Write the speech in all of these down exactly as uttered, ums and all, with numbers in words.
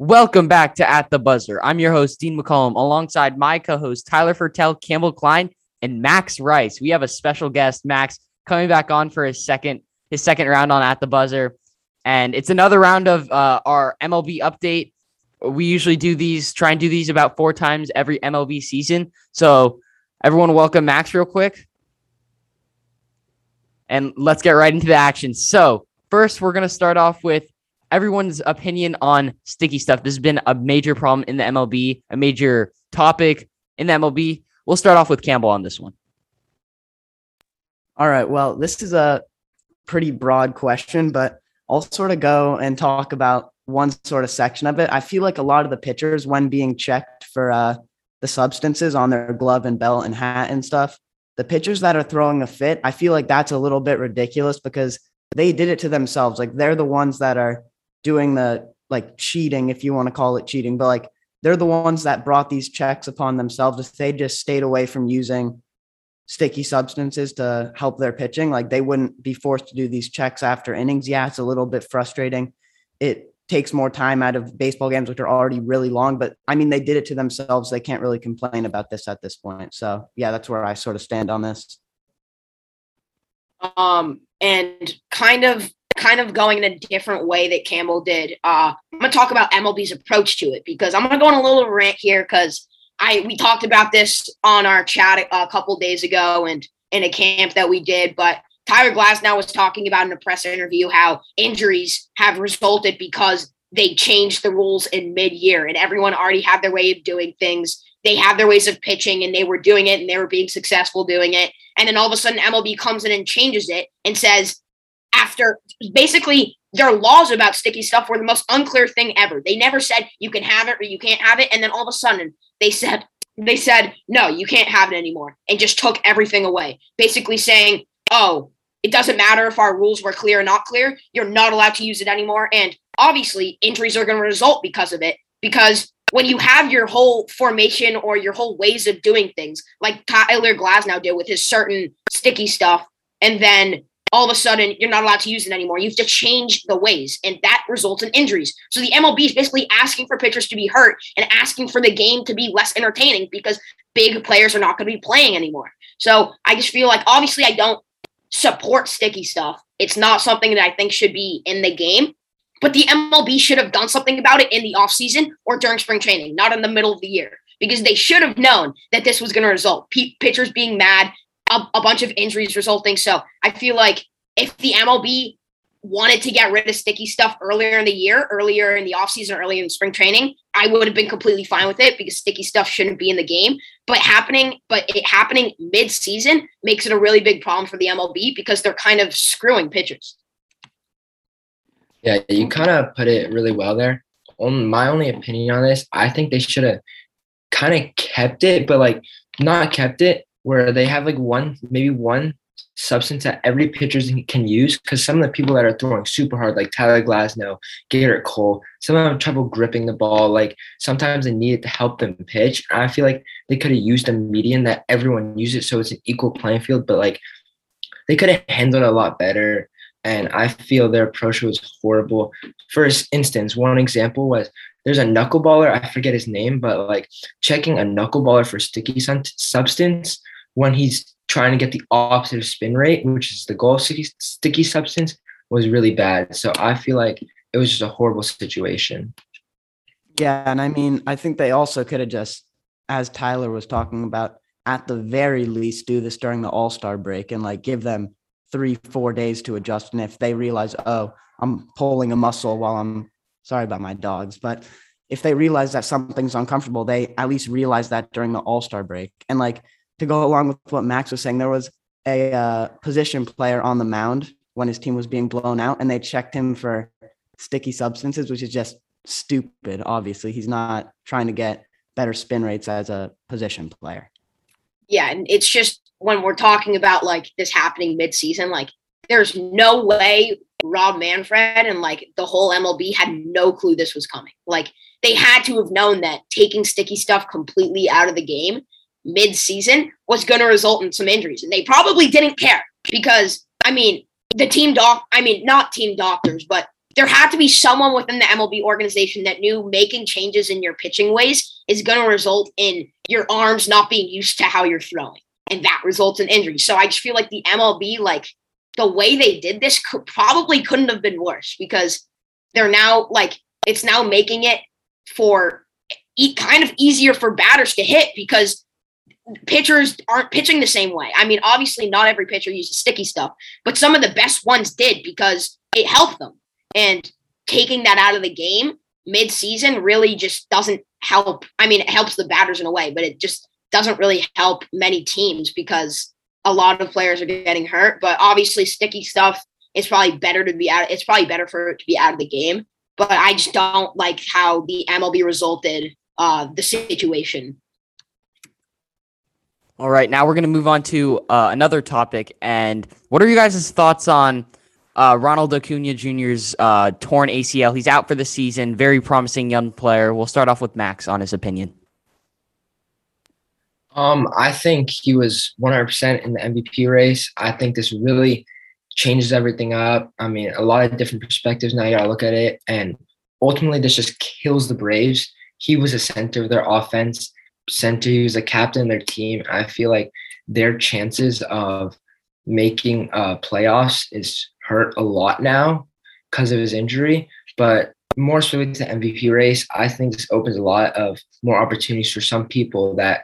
Welcome back to At the Buzzer. I'm your host, Dean McCollum, alongside my co-host, Tyler Fertel, Campbell Klein, and Max Rice. We have a special guest, Max, coming back on for his second his second round on At the Buzzer. And it's another round of uh, our M L B update. We usually do these, try and do these about four times every M L B season. So everyone welcome Max real quick. And let's get right into the action. So first, we're going to start off with everyone's opinion on sticky stuff. This has been a major problem in the M L B, a major topic in the M L B. We'll start off with Campbell on this one. All right. Well, this is a pretty broad question, but I'll sort of go and talk about one sort of section of it. I feel like a lot of the pitchers, when being checked for uh, the substances on their glove and belt and hat and stuff, the pitchers that are throwing a fit, I feel like that's a little bit ridiculous because they did it to themselves. Like, they're the ones that are doing the, like, cheating, if you want to call it cheating, but like they're the ones that brought these checks upon themselves. If they just stayed away from using sticky substances to help their pitching, like, they wouldn't be forced to do these checks after innings. Yeah, it's a little bit frustrating. It takes more time out of baseball games, which are already really long, but I mean, they did it to themselves. They can't really complain about this at this point. So yeah, that's where I sort of stand on this. Um, and kind of, kind of going in a different way that Campbell did. Uh, I'm going to talk about M L B's approach to it because I'm going to go on a little rant here because I we talked about this on our chat a, a couple days ago and in a camp that we did. But Tyler Glasnow was talking about in a press interview how injuries have resulted because they changed the rules in mid-year and everyone already had their way of doing things. They had their ways of pitching and they were doing it and they were being successful doing it. And then all of a sudden M L B comes in and changes it and says, after basically their laws about sticky stuff were the most unclear thing ever. They never said you can have it or you can't have it. And then all of a sudden they said, they said, no, you can't have it anymore. And just took everything away. Basically saying, oh, it doesn't matter if our rules were clear or not clear. You're not allowed to use it anymore. And obviously injuries are going to result because of it, because when you have your whole formation or your whole ways of doing things, like Tyler Glasnow did with his certain sticky stuff, and then all of a sudden you're not allowed to use it anymore. You have to change the ways, and that results in injuries. So the M L B is basically asking for pitchers to be hurt and asking for the game to be less entertaining because big players are not going to be playing anymore. So I just feel like, obviously, I don't support sticky stuff. It's not something that I think should be in the game. But the M L B should have done something about it in the offseason or during spring training, not in the middle of the year, because they should have known that this was going to result. P- pitchers being mad, a-, a bunch of injuries resulting. So I feel like if the M L B wanted to get rid of sticky stuff earlier in the year, earlier in the offseason, earlier in spring training, I would have been completely fine with it because sticky stuff shouldn't be in the game. But happening, but it happening mid-season makes it a really big problem for the M L B because they're kind of screwing pitchers. Yeah, you kind of put it really well there. On my only opinion on this, I think they should have kind of kept it, but like not kept it where they have like one, maybe one substance that every pitcher can use. Because some of the people that are throwing super hard, like Tyler Glasnow, Garrett Cole, some of them have trouble gripping the ball. Like sometimes they need it to help them pitch. I feel like they could have used a median that everyone uses, so it's an equal playing field. But like they could have handled it a lot better. And I feel their approach was horrible. For instance, one example was there's a knuckleballer, I forget his name, but like checking a knuckleballer for sticky substance when he's trying to get the opposite of spin rate, which is the goal of sticky, sticky substance, was really bad. So I feel like it was just a horrible situation. Yeah, and I mean, I think they also could have just, as Tyler was talking about, at the very least do this during the All-Star break and like give them three, four days to adjust. And if they realize, oh, I'm pulling a muscle while I'm, sorry about my dogs, but if they realize that something's uncomfortable, they at least realize that during the All-Star break. And like to go along with what Max was saying, there was a uh, position player on the mound when his team was being blown out and they checked him for sticky substances, which is just stupid. Obviously, he's not trying to get better spin rates as a position player. Yeah. And it's just, when we're talking about like this happening mid-season, like there's no way Rob Manfred and like the whole M L B had no clue this was coming. Like they had to have known that taking sticky stuff completely out of the game mid-season was going to result in some injuries. And they probably didn't care because, I mean, the team doc, I mean, not team doctors, but there had to be someone within the M L B organization that knew making changes in your pitching ways is going to result in your arms not being used to how you're throwing. And that results in injuries. So I just feel like the M L B, like the way they did this could, probably couldn't have been worse, because they're now like, it's now making it for e- kind of easier for batters to hit because pitchers aren't pitching the same way. I mean, obviously not every pitcher uses sticky stuff, but some of the best ones did because it helped them. And taking that out of the game mid-season really just doesn't help. I mean, it helps the batters in a way, but it just doesn't really help many teams because a lot of players are getting hurt. But obviously sticky stuff is probably better to be out. It's probably better for it to be out of the game. But I just don't like how the M L B resulted uh, the situation. All right, now we're going to move on to uh, another topic. And what are you guys' thoughts on uh, Ronald Acuña Junior's uh, torn A C L? He's out for the season. Very promising young player. We'll start off with Max on his opinion. Um, I think he was one hundred percent in the M V P race. I think this really changes everything up. I mean, a lot of different perspectives now you gotta look at it. And ultimately, this just kills the Braves. He was the center of their offense, center. He was the captain of their team. I feel like their chances of making uh, playoffs is hurt a lot now because of his injury. But more so with the M V P race, I think this opens a lot of more opportunities for some people that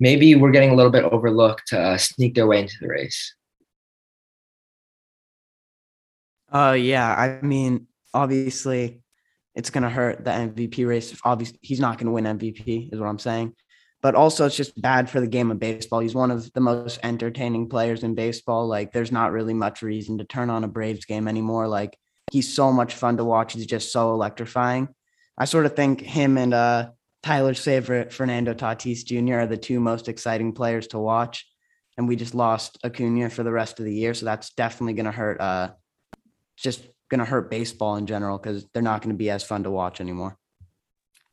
maybe we're getting a little bit overlooked to uh, sneak their way into the race. Uh, yeah, I mean, obviously it's going to hurt the M V P race. Obviously, he's not going to win M V P is what I'm saying. But also it's just bad for the game of baseball. He's one of the most entertaining players in baseball. Like, there's not really much reason to turn on a Braves game anymore. Like, he's so much fun to watch. He's just so electrifying. I sort of think him and uh, Tyler's favorite, Fernando Tatis Junior, are the two most exciting players to watch. And we just lost Acuna for the rest of the year. So that's definitely going to hurt. Uh, just going to hurt baseball in general because they're not going to be as fun to watch anymore.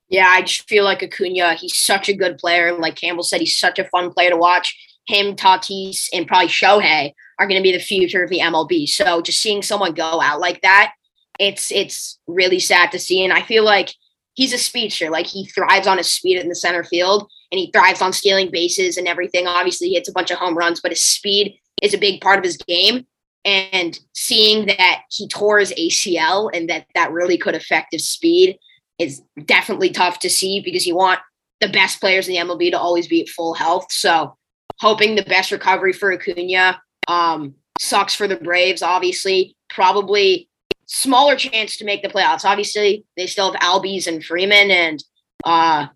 Yeah, I just feel like Acuna, he's such a good player. Like Campbell said, he's such a fun player to watch. Him, Tatis, and probably Shohei are going to be the future of the M L B. So just seeing someone go out like that, it's it's really sad to see. And I feel like he's a speedster. Like, he thrives on his speed in the center field, and he thrives on stealing bases and everything. Obviously, he hits a bunch of home runs, but his speed is a big part of his game. And seeing that he tore his A C L and that that really could affect his speed is definitely tough to see, because you want the best players in the M L B to always be at full health. So hoping the best recovery for Acuna. Um, sucks for the Braves, obviously. Probably smaller chance to make the playoffs. Obviously, they still have Albies and Freeman and uh,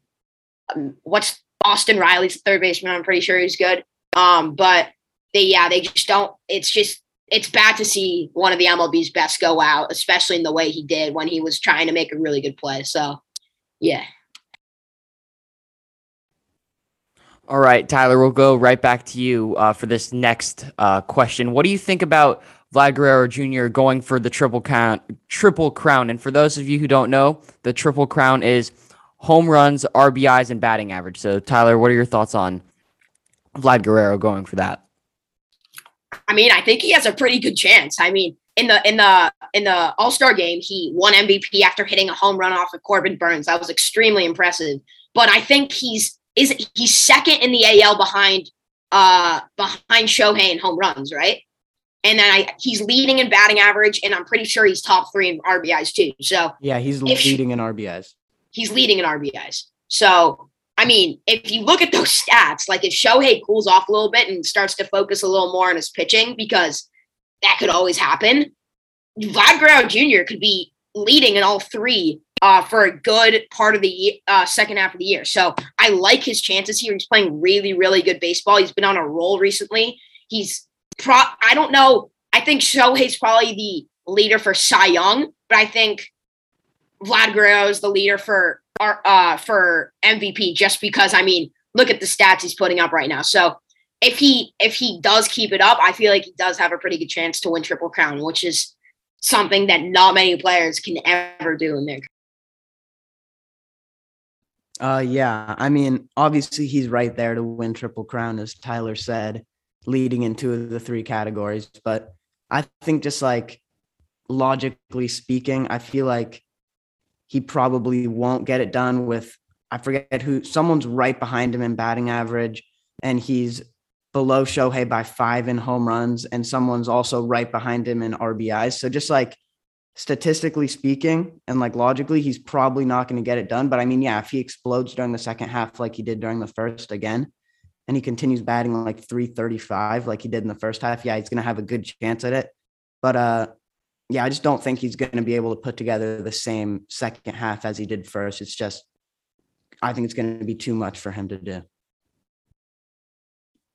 what's Austin Riley's third baseman. I'm pretty sure he's good. Um, but they, yeah, they just don't. It's just. It's bad to see one of the M L B's best go out, especially in the way he did when he was trying to make a really good play. So, yeah. All right, Tyler, we'll go right back to you uh, for this next uh, question. What do you think about Vlad Guerrero Junior going for the triple count, triple crown? And for those of you who don't know, the triple crown is home runs, R B Is, and batting average. So, Tyler, what are your thoughts on Vlad Guerrero going for that? I mean, I think he has a pretty good chance. I mean, in the in the in the All-Star game, he won M V P after hitting a home run off of Corbin Burns. That was extremely impressive. But I think he's is he's second in the A L behind uh behind Shohei in home runs, right? And then I he's leading in batting average, and I'm pretty sure he's top three in R B Is too. So yeah, he's leading in R B Is. He's leading in R B Is. So I mean, if you look at those stats, like if Shohei cools off a little bit and starts to focus a little more on his pitching, because that could always happen, Vlad Guerrero Junior could be leading in all three uh, for a good part of the uh, second half of the year. So I like his chances here. He's playing really, really good baseball. He's been on a roll recently. He's pro. I don't know. I think Shohei's probably the leader for Cy Young, but I think Vlad Guerrero is the leader for Are, uh, for M V P, just because, I mean, look at the stats he's putting up right now. So if he if he does keep it up, I feel like he does have a pretty good chance to win Triple Crown, which is something that not many players can ever do in their career. Uh, yeah, I mean, obviously he's right there to win Triple Crown, as Tyler said, leading in two of the three categories. But I think just like logically speaking, I feel like he probably won't get it done with, I forget who, someone's right behind him in batting average, and he's below Shohei by five in home runs, and someone's also right behind him in R B Is. So just like statistically speaking and like logically, he's probably not going to get it done. But I mean, yeah, if he explodes during the second half like he did during the first again, and he continues batting like three thirty-five like he did in the first half, yeah, he's going to have a good chance at it. But uh, yeah, I just don't think he's going to be able to put together the same second half as he did first. It's just, I think it's going to be too much for him to do.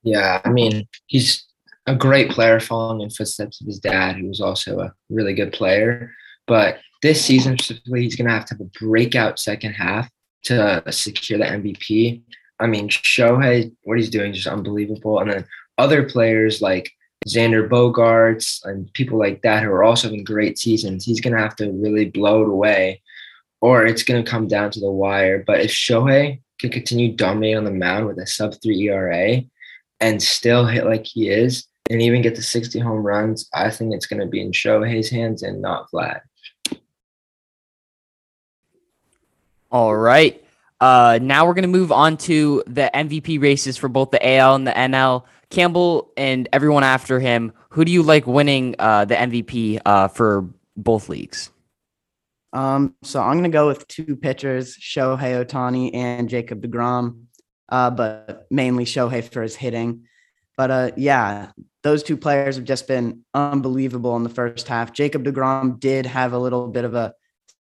Yeah, I mean, he's a great player following in footsteps of his dad, who was also a really good player. But this season specifically, he's going to have to have a breakout second half to secure the M V P. I mean, Shohei, what he's doing is just unbelievable. And then other players like Xander Bogaerts and people like that who are also having great seasons, he's going to have to really blow it away, or it's going to come down to the wire. But if Shohei can continue dominating on the mound with a sub three E R A, and still hit like he is, and even get to sixty home runs, I think it's going to be in Shohei's hands and not Vlad. All right. Uh, now we're going to move on to the M V P races for both the A L and the N L. Campbell and everyone after him, who do you like winning uh, the M V P uh, for both leagues? Um, so I'm going to go with two pitchers, Shohei Ohtani and Jacob deGrom. Uh, but mainly Shohei for his hitting. But uh, yeah, those two players have just been unbelievable in the first half. Jacob deGrom did have a little bit of a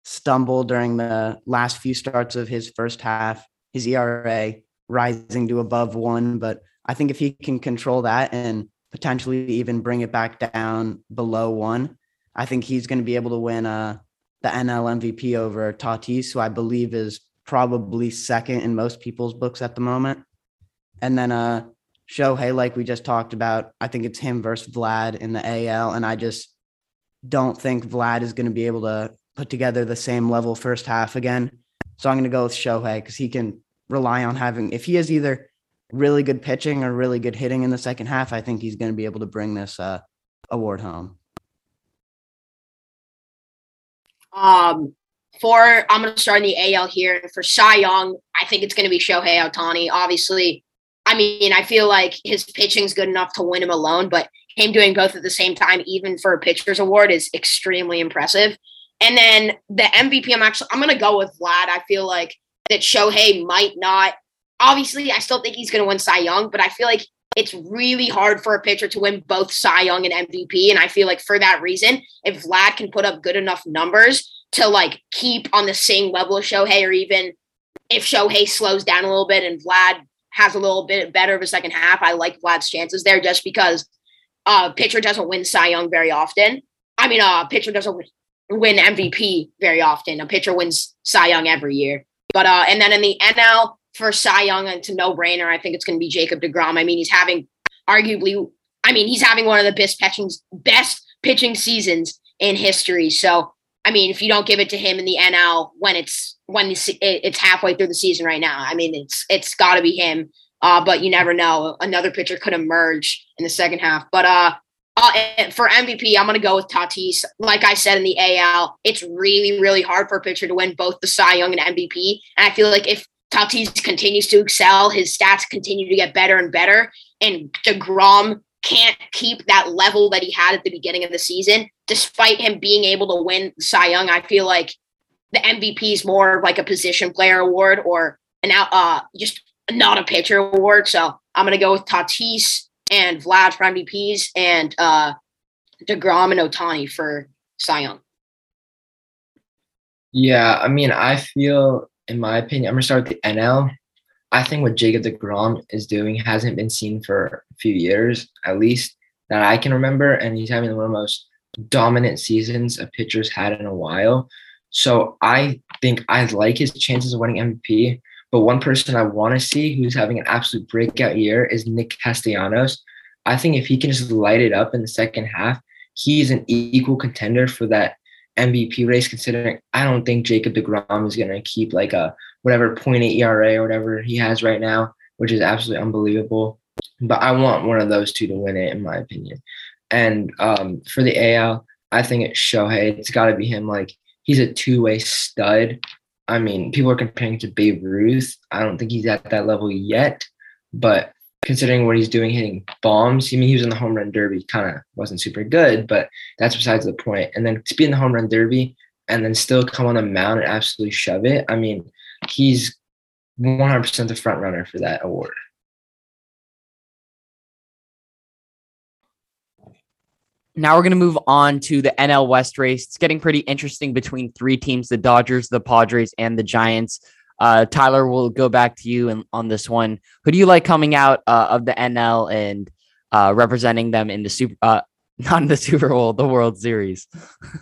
stumble during the last few starts of his first half, his E R A rising to above one. But I think if he can control that and potentially even bring it back down below one, I think he's going to be able to win uh, the N L M V P over Tatis, who I believe is probably second in most people's books at the moment. And then uh, Shohei, like we just talked about, I think it's him versus Vlad in the A L. And I just don't think Vlad is going to be able to put together the same level first half again. So I'm going to go with Shohei because he can rely on having, if he has either really good pitching or really good hitting in the second half, I think he's going to be able to bring this uh, award home. Um. For I'm going to start in the A L here. For Cy Young, I think it's going to be Shohei Ohtani. Obviously, I mean, I feel like his pitching's good enough to win him alone, but him doing both at the same time, even for a pitcher's award, is extremely impressive. And then the M V P, I'm actually I'm going to go with Vlad. I feel like that Shohei might not. Obviously, I still think he's going to win Cy Young, but I feel like it's really hard for a pitcher to win both Cy Young and M V P. And I feel like for that reason, if Vlad can put up good enough numbers to like keep on the same level of Shohei, or even if Shohei slows down a little bit and Vlad has a little bit better of a second half, I like Vlad's chances there just because a uh, pitcher doesn't win Cy Young very often. I mean, a uh, pitcher doesn't win M V P very often. A pitcher wins Cy Young every year. But uh, and then in the N L for Cy Young, it's a no-brainer. I think it's going to be Jacob deGrom. I mean, he's having arguably, I mean, he's having one of the best pitching best pitching seasons in history. So I mean, if you don't give it to him in the N L when it's when it's halfway through the season right now, I mean, it's it's got to be him. Uh, but you never know; another pitcher could emerge in the second half. But uh, uh, for M V P, I'm going to go with Tatis. Like I said in the A L, it's really really hard for a pitcher to win both the Cy Young and M V P. And I feel like if Tatis continues to excel, his stats continue to get better and better, and deGrom can't keep that level that he had at the beginning of the season, despite him being able to win Cy Young, I feel like the M V P is more like a position player award or an out, uh, just not a pitcher award. So I'm going to go with Tatis and Vlad for M V Ps and uh, deGrom and Ohtani for Cy Young. Yeah, I mean, I feel, in my opinion, I'm going to start with the N L. I think what Jacob deGrom is doing hasn't been seen for a few years, at least that I can remember, and he's having one of the most dominant seasons a pitcher's had in a while. So I think I like his chances of winning M V P, but one person I want to see who's having an absolute breakout year is Nick Castellanos. I think if he can just light it up in the second half, he's an equal contender for that M V P race, considering I don't think Jacob deGrom is going to keep like a whatever point eight E R A or whatever he has right now, which is absolutely unbelievable. But I want one of those two to win it, in my opinion. And um, for the A L, I think it's Shohei. It's got to be him. Like, he's a two-way stud. I mean, people are comparing to Babe Ruth. I don't think he's at that level yet, but considering what he's doing hitting bombs, I mean, he was in the home run derby, kind of wasn't super good, but that's besides the point. And then to be in the home run derby and then still come on the mound and absolutely shove it, I mean, he's one hundred percent the front runner for that award. Now we're going to move on to the N L West race. It's getting pretty interesting between three teams, the Dodgers, the Padres, and the Giants. Uh, Tyler, we'll go back to you and, on this one. Who do you like coming out uh, of the N L and uh, representing them in the Super uh, – not in the Super Bowl, the World Series? I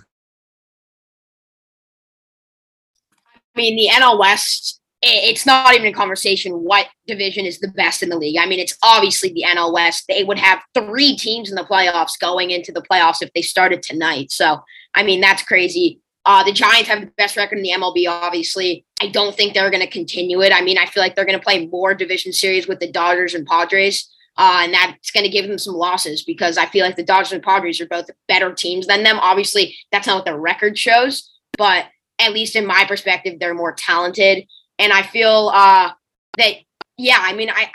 mean, the N L West, it's not even a conversation what division is the best in the league. I mean, it's obviously the N L West. They would have three teams in the playoffs going into the playoffs if they started tonight. So, I mean, that's crazy. Uh, the Giants have the best record in the M L B, obviously. I don't think they're going to continue it. I mean, I feel like they're going to play more division series with the Dodgers and Padres, uh, and that's going to give them some losses because I feel like the Dodgers and Padres are both better teams than them. Obviously, that's not what their record shows, but at least in my perspective, they're more talented. And I feel uh, that, yeah, I mean, I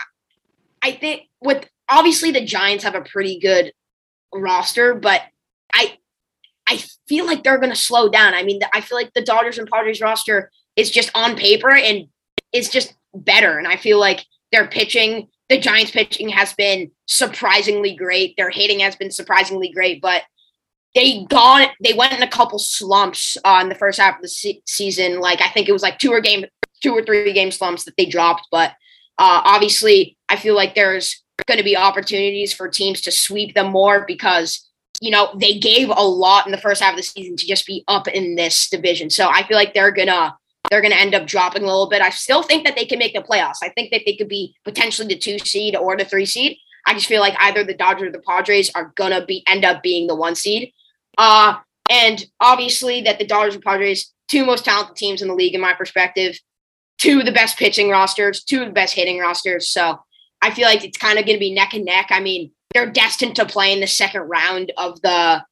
I think with obviously the Giants have a pretty good roster, but I I feel like they're going to slow down. I mean, I feel like the Dodgers and Padres roster is just on paper and it's just better. And I feel like their pitching, the Giants pitching has been surprisingly great. Their hitting has been surprisingly great, but They got they went in a couple slumps on uh, the first half of the se- season. Like I think it was like two or game, two or three game slumps that they dropped. But uh, obviously, I feel like there's going to be opportunities for teams to sweep them more because you know they gave a lot in the first half of the season to just be up in this division. So I feel like they're gonna they're gonna end up dropping a little bit. I still think that they can make the playoffs. I think that they could be potentially the two seed or the three seed. I just feel like either the Dodgers or the Padres are gonna be end up being the one seed. Uh, and obviously that the Dodgers and Padres, two most talented teams in the league, in my perspective, two of the best pitching rosters, two of the best hitting rosters. So I feel like it's kind of going to be neck and neck. I mean, they're destined to play in the second round of the,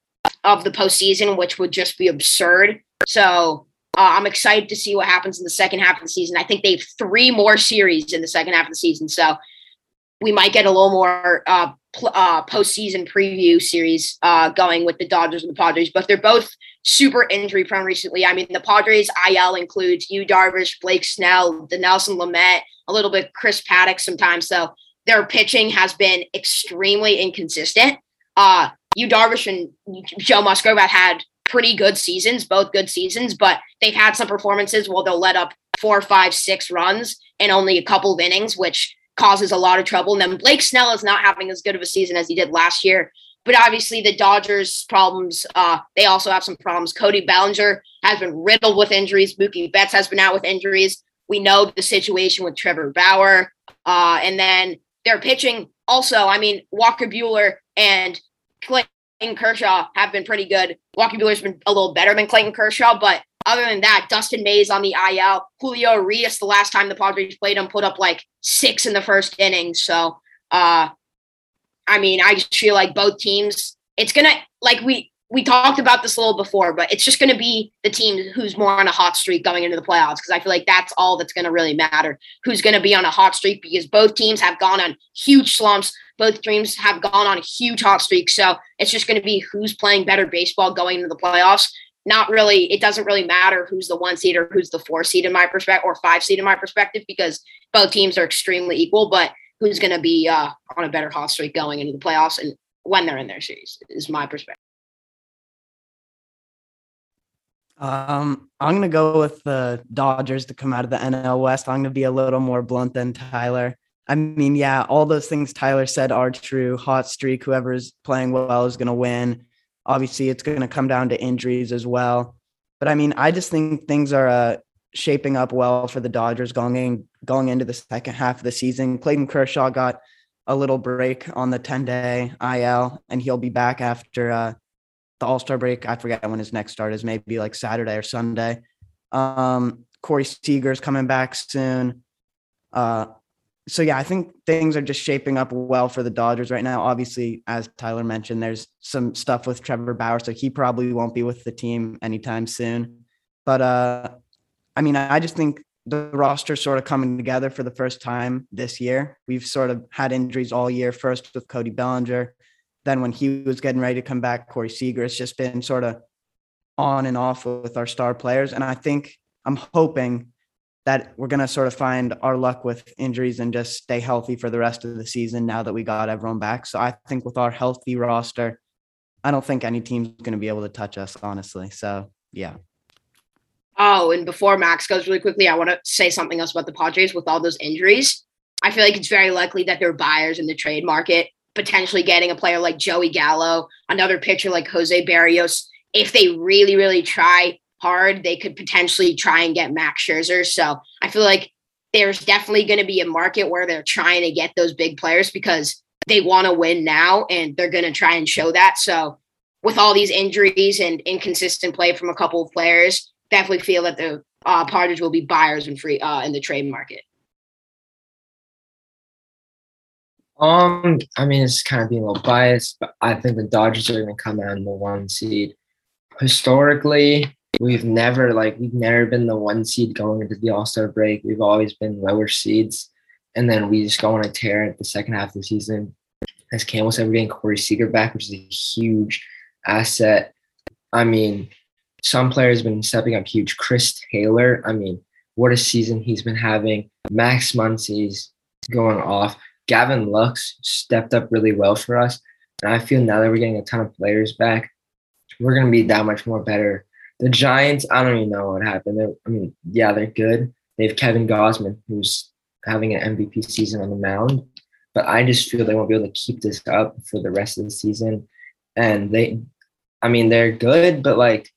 of the postseason, which would just be absurd. So uh, I'm excited to see what happens in the second half of the season. I think they have three more series in the second half of the season. So we might get a little more, uh, Uh, postseason preview series uh, going with the Dodgers and the Padres, but they're both super injury prone recently. I mean, the Padres I L includes Yu Darvish, Blake Snell, the Nelson Lamette, a little bit Chris Paddock sometimes. So their pitching has been extremely inconsistent. Uh, Yu Darvish and Joe Musgrove have had pretty good seasons, both good seasons, but they've had some performances where they'll let up four, five, six runs in only a couple of innings, which causes a lot of trouble. And then Blake Snell is not having as good of a season as he did last year. But obviously the Dodgers problems, uh, they also have some problems. Cody Bellinger has been riddled with injuries. Mookie Betts has been out with injuries. We know the situation with Trevor Bauer. Uh, and then their pitching also, I mean, Walker Buehler and Clayton Kershaw have been pretty good. Walker Buehler's been a little better than Clayton Kershaw, but other than that, Dustin Mays on the I L, Julio Rios, the last time the Padres played him, put up like six in the first inning. So, uh, I mean, I just feel like both teams, it's going to, like we, we talked about this a little before, but it's just going to be the team who's more on a hot streak going into the playoffs. Cause I feel like that's all that's going to really matter. Who's going to be on a hot streak because both teams have gone on huge slumps. Both teams have gone on a huge hot streak. So it's just going to be who's playing better baseball going into the playoffs. Not really, it doesn't really matter who's the one seed or who's the four seed in my perspective or five seed in my perspective, because both teams are extremely equal, but who's going to be uh, on a better hot streak going into the playoffs and when they're in their series is my perspective. Um, I'm going to go with the Dodgers to come out of the N L West. I'm going to be a little more blunt than Tyler. I mean, yeah, all those things Tyler said are true. Hot streak, whoever's playing well is going to win. Obviously, it's going to come down to injuries as well. But, I mean, I just think things are uh, shaping up well for the Dodgers going in, going into the second half of the season. Clayton Kershaw got a little break on the ten-day I L, and he'll be back after uh, the All-Star break. I forget when his next start is, maybe like Saturday or Sunday. Um, Corey Seager is coming back soon. Uh, so yeah, I think things are just shaping up well for the Dodgers right now. Obviously, as Tyler mentioned, there's some stuff with Trevor Bauer, so he probably won't be with the team anytime soon. But uh, I mean, I just think the roster sort of coming together for the first time this year. We've sort of had injuries all year, first with Cody Bellinger. Then when he was getting ready to come back, Corey Seager, it's just been sort of on and off with our star players. And I think I'm hoping that we're going to sort of find our luck with injuries and just stay healthy for the rest of the season now that we got everyone back. So I think with our healthy roster, I don't think any team's going to be able to touch us, honestly. So, yeah. Oh, and before Max goes really quickly, I want to say something else about the Padres with all those injuries. I feel like it's very likely that there are buyers in the trade market, potentially getting a player like Joey Gallo, another pitcher like Jose Berrios. If they really, really try hard, they could potentially try and get Max Scherzer. So I feel like there's definitely going to be a market where they're trying to get those big players because they want to win now and they're going to try and show that. So with all these injuries and inconsistent play from a couple of players, definitely feel that the uh, Padres will be buyers in free uh, in the trade market. Um, I mean, it's kind of being a little biased, but I think the Dodgers are going to come out in the one seed. Historically, we've never like we've never been the one seed going into the All-Star break. We've always been lower seeds, and then we just go on a tear at the second half of the season. As Campbell said, we're getting Corey Seager back, which is a huge asset. I mean, some players have been stepping up huge. Chris Taylor, I mean, what a season he's been having. Max Muncy's going off. Gavin Lux stepped up really well for us. And I feel now that we're getting a ton of players back, we're going to be that much more better. The Giants, I don't even know what happened. They're, I mean, yeah, they're good. They have Kevin Gausman, who's having an M V P season on the mound. But I just feel they won't be able to keep this up for the rest of the season. And they, I mean, they're good, but like,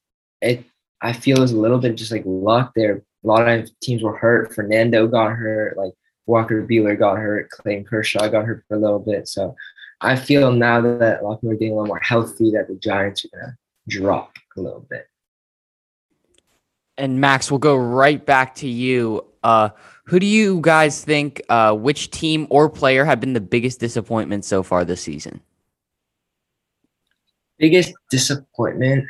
it, I feel it was a little bit just like luck there. A lot of teams were hurt. Fernando got hurt. Like, Walker Buehler got hurt. Clayton Kershaw got hurt for a little bit. So I feel now that a lot of people are getting a little more healthy that the Giants are going to drop a little bit. And Max, we'll go right back to you. Uh, who do you guys think, uh, which team or player have been the biggest disappointment so far this season? Biggest disappointment?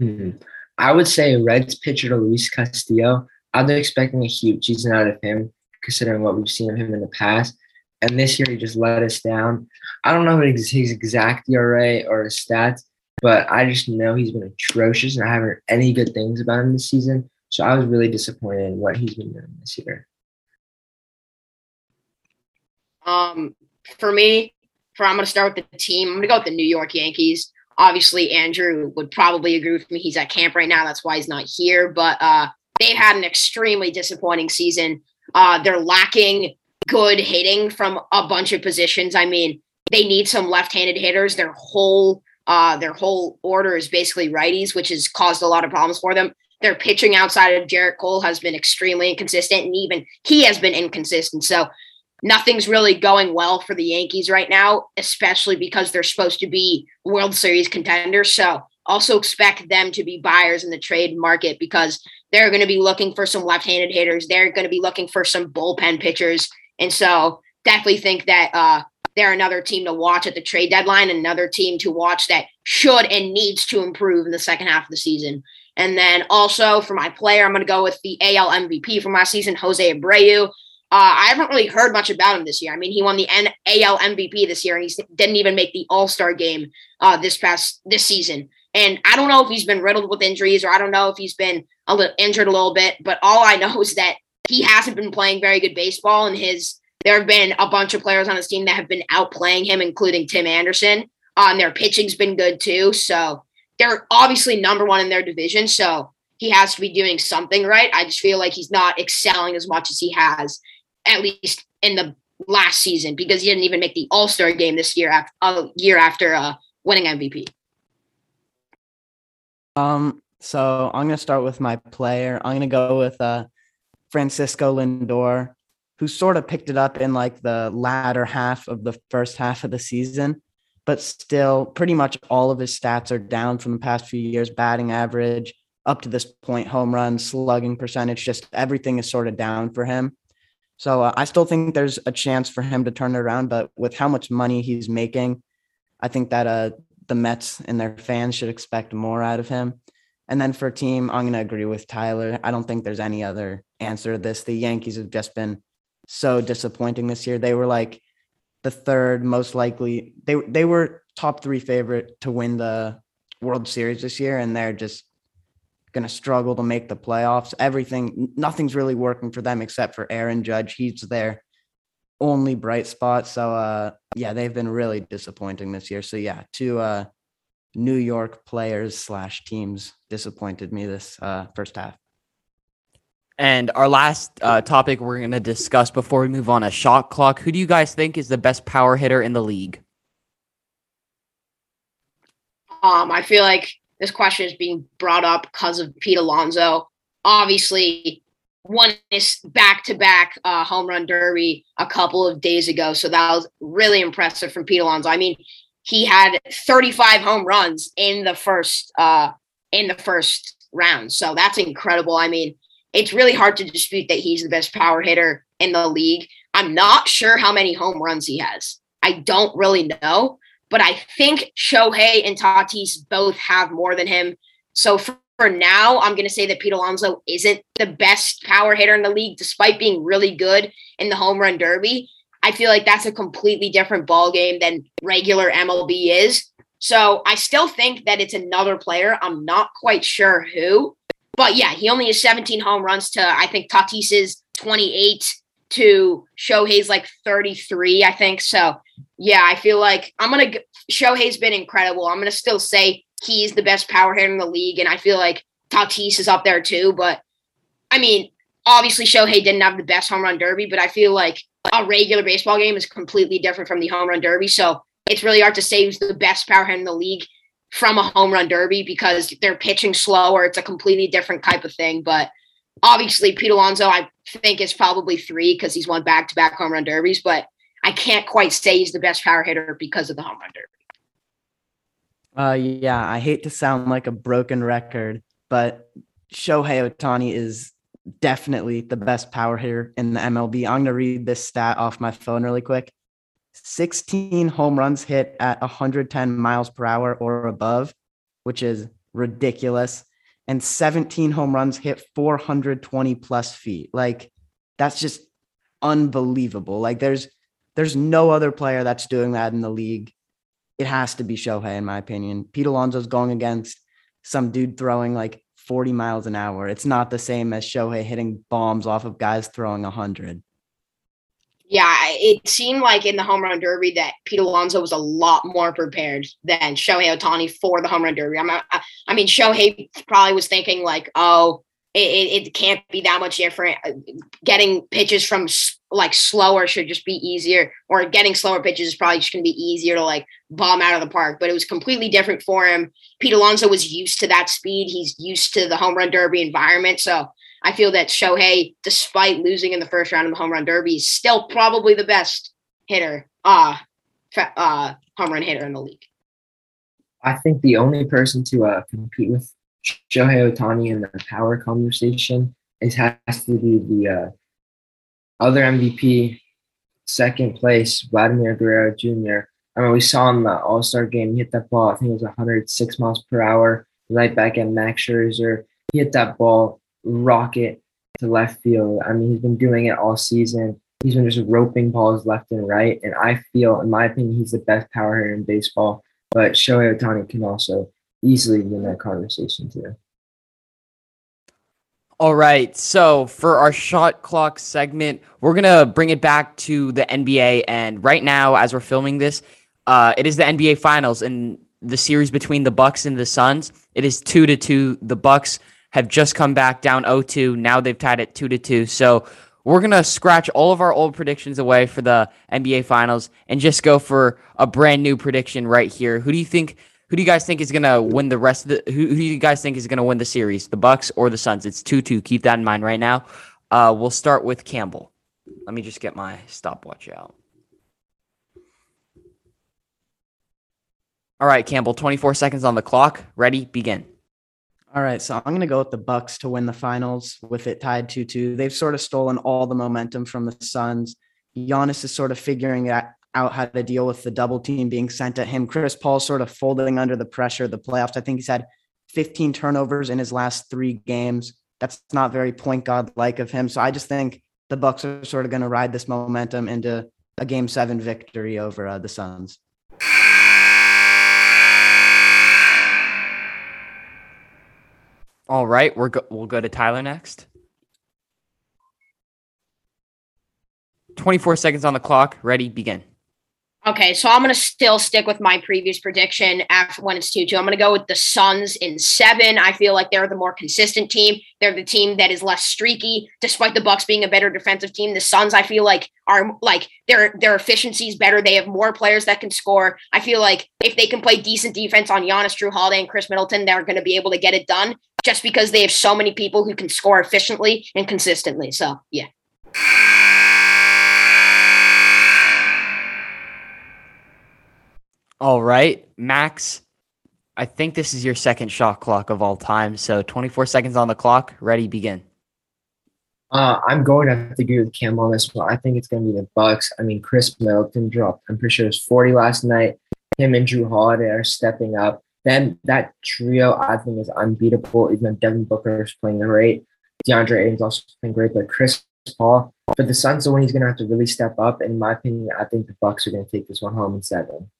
Hmm. I would say Reds pitcher Luis Castillo. I was expecting a huge season out of him, considering what we've seen of him in the past. And this year, he just let us down. I don't know his exact E R A or his stats, but I just know he's been atrocious, and I haven't heard any good things about him this season. So I was really disappointed in what he's been doing this year. Um, for me, for, I'm going to start with the team. I'm going to go with the New York Yankees. Obviously, Andrew would probably agree with me. He's at camp right now. That's why he's not here. But uh, they've had an extremely disappointing season. Uh, they're lacking good hitting from a bunch of positions. I mean, they need some left-handed hitters. Their whole uh, their whole order is basically righties, which has caused a lot of problems for them. Their pitching outside of Garrett Cole has been extremely inconsistent, and even he has been inconsistent. So nothing's really going well for the Yankees right now, especially because they're supposed to be World Series contenders. So also expect them to be buyers in the trade market because they're going to be looking for some left-handed hitters. They're going to be looking for some bullpen pitchers. And so definitely think that uh, they're another team to watch at the trade deadline, another team to watch that should and needs to improve in the second half of the season. And then also for my player, I'm going to go with the A L M V P from last season, Jose Abreu. Uh, I haven't really heard much about him this year. I mean, he won the N- A L M V P this year, and he didn't even make the All-Star game uh, this past this season. And I don't know if he's been riddled with injuries, or I don't know if he's been a little injured a little bit. But all I know is that he hasn't been playing very good baseball, and his there have been a bunch of players on his team that have been outplaying him, including Tim Anderson. Uh, and their pitching's been good too. So they're obviously number one in their division. So he has to be doing something right. I just feel like he's not excelling as much as he has, at least in the last season, because he didn't even make the All-Star game this year after uh, year after uh, winning M V P. Um, so I'm going to start with my player. I'm going to go with uh, Francisco Lindor, who sort of picked it up in like the latter half of the first half of the season, but still pretty much all of his stats are down from the past few years, batting average up to this point, home runs, slugging percentage, just everything is sort of down for him. So uh, I still think there's a chance for him to turn it around, but with how much money he's making, I think that uh, the Mets and their fans should expect more out of him. And then for a team, I'm going to agree with Tyler. I don't think there's any other answer to this. The Yankees have just been so disappointing this year. They were like the third most likely. They they were top three favorite to win the World Series this year, and they're just going to struggle to make the playoffs. Everything, nothing's really working for them except for Aaron Judge. He's their only bright spot. So, uh, yeah, they've been really disappointing this year. So, yeah, two uh, New York players slash teams disappointed me this uh, first half. And our last uh, topic we're going to discuss before we move on, a shot clock. Who do you guys think is the best power hitter in the league? Um, I feel like this question is being brought up because of Pete Alonso. Obviously, won his back-to-back uh, home run derby a couple of days ago, so that was really impressive from Pete Alonso. I mean, he had thirty-five home runs in the first uh, in the first round, so that's incredible. I mean, it's really hard to dispute that he's the best power hitter in the league. I'm not sure how many home runs he has. I don't really know. But I think Shohei and Tatis both have more than him. So for, for now, I'm going to say that Pete Alonso isn't the best power hitter in the league, despite being really good in the home run derby. I feel like that's a completely different ballgame than regular M L B is. So I still think that it's another player. I'm not quite sure who. But, yeah, he only has seventeen home runs to, I think, Tatis's twenty-eight to Shohei's, like, thirty-three, I think. So, yeah, I feel like I'm going to – Shohei's been incredible. I'm going to still say he's the best power hitter in the league, and I feel like Tatis is up there too. But, I mean, obviously Shohei didn't have the best home run derby, but I feel like a regular baseball game is completely different from the home run derby. So it's really hard to say who's the best power hitter in the league from a home run derby because they're pitching slower. It's a completely different type of thing. But obviously Pete Alonso I think is probably three because he's won back-to-back home run derbies, but I can't quite say he's the best power hitter because of the home run derby. Uh, yeah, I hate to sound like a broken record, but Shohei Ohtani is definitely the best power hitter in the M L B. I'm going to read this stat off my phone really quick. sixteen home runs hit at one hundred ten miles per hour or above, which is ridiculous, and seventeen home runs hit four hundred twenty plus feet. Like, that's just unbelievable. Like, there's There's no other player that's doing that in the league. It has to be Shohei, in my opinion. Pete Alonso's going against some dude throwing like forty miles an hour. It's not the same as Shohei hitting bombs off of guys throwing one hundred. Yeah, it seemed like in the home run derby that Pete Alonso was a lot more prepared than Shohei Ohtani for the home run derby. I'm, I mean, Shohei probably was thinking like, oh, It, it can't be that much different. Getting pitches from like slower should just be easier, or getting slower pitches is probably just going to be easier to like bomb out of the park, but it was completely different for him. Pete Alonso was used to that speed. He's used to the home run derby environment. So I feel that Shohei, despite losing in the first round of the home run derby, is still probably the best hitter, uh, uh, home run hitter in the league. I think the only person to uh, compete with Shohei Ohtani in the power conversation is has to be the uh, other M V P, second place, Vladimir Guerrero Junior I mean, we saw in the All-Star game, he hit that ball, I think it was one hundred six miles per hour, right back at Max Scherzer. He hit that ball, rocket to left field. I mean, he's been doing it all season. He's been just roping balls left and right, and I feel, in my opinion, he's the best power hitter in baseball, but Shohei Ohtani can also easily win that conversation too. All right, so for our shot clock segment, we're gonna bring it back to the N B A, and right now, as we're filming this, uh, it is the N B A Finals and the series between the Bucks and the Suns. It is two to two. The Bucks have just come back down oh two. Now they've tied it two to two. So we're gonna scratch all of our old predictions away for the N B A Finals and just go for a brand new prediction right here. Who do you think? Who do you guys think is going to win the rest of the who, – who do you guys think is going to win the series, the Bucks or the Suns? It's two two. Keep that in mind right now. Uh, we'll start with Campbell. Let me just get my stopwatch out. All right, Campbell, twenty-four seconds on the clock. Ready? Begin. All right, so I'm going to go with the Bucks to win the finals with it tied two two. They've sort of stolen all the momentum from the Suns. Giannis is sort of figuring out how to deal with the double team being sent at him. Chris Paul sort of folding under the pressure of the playoffs. I think he's had fifteen turnovers in his last three games. That's not very point guard-like of him. So I just think the Bucks are sort of going to ride this momentum into a Game seven victory over uh, the Suns. All right, we're go- we'll go to Tyler next. twenty-four seconds on the clock. Ready, begin. Okay, so I'm going to still stick with my previous prediction after when it's two two. I'm going to go with the Suns in seven. I feel like they're the more consistent team. They're the team that is less streaky, despite the Bucks being a better defensive team. The Suns, I feel like, are like their their efficiency is better. They have more players that can score. I feel like if they can play decent defense on Giannis, Drew Holiday, and Khris Middleton, they're going to be able to get it done just because they have so many people who can score efficiently and consistently. So, yeah. All right, Max, I think this is your second shot clock of all time. So twenty-four seconds on the clock. Ready, begin. Uh, I'm going to have to agree with Cam on this one. I think it's going to be the Bucks. I mean, Khris Middleton dropped, I'm pretty sure it was forty last night. Him and Drew Holiday are stepping up. Then that trio, I think, is unbeatable. Even though Devin Booker is playing great, DeAndre Ayton's also playing great, but Chris Paul. But the Suns, the one he's going to have to really step up. In my opinion, I think the Bucks are going to take this one home in seven.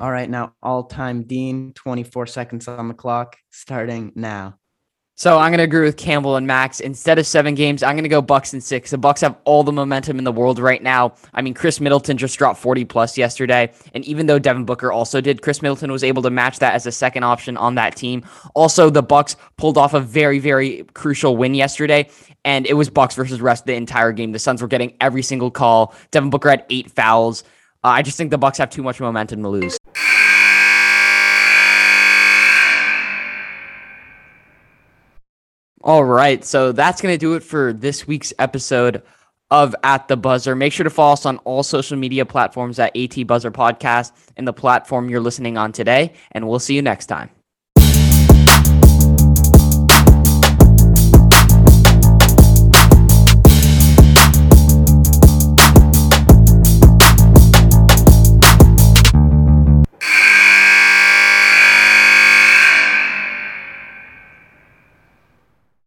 All right, now all-time Dean, twenty-four seconds on the clock, starting now. So I'm going to agree with Campbell and Max. Instead of seven games, I'm going to go Bucks and six. The Bucks have all the momentum in the world right now. I mean, Khris Middleton just dropped forty plus yesterday, and even though Devin Booker also did, Khris Middleton was able to match that as a second option on that team. Also, the Bucks pulled off a very, very crucial win yesterday, and it was Bucks versus rest the entire game. The Suns were getting every single call. Devin Booker had eight fouls. Uh, I just think the Bucks have too much momentum to lose. All right, so that's going to do it for this week's episode of At the Buzzer. Make sure to follow us on all social media platforms at At Buzzer Podcast and the platform you're listening on today, and we'll see you next time.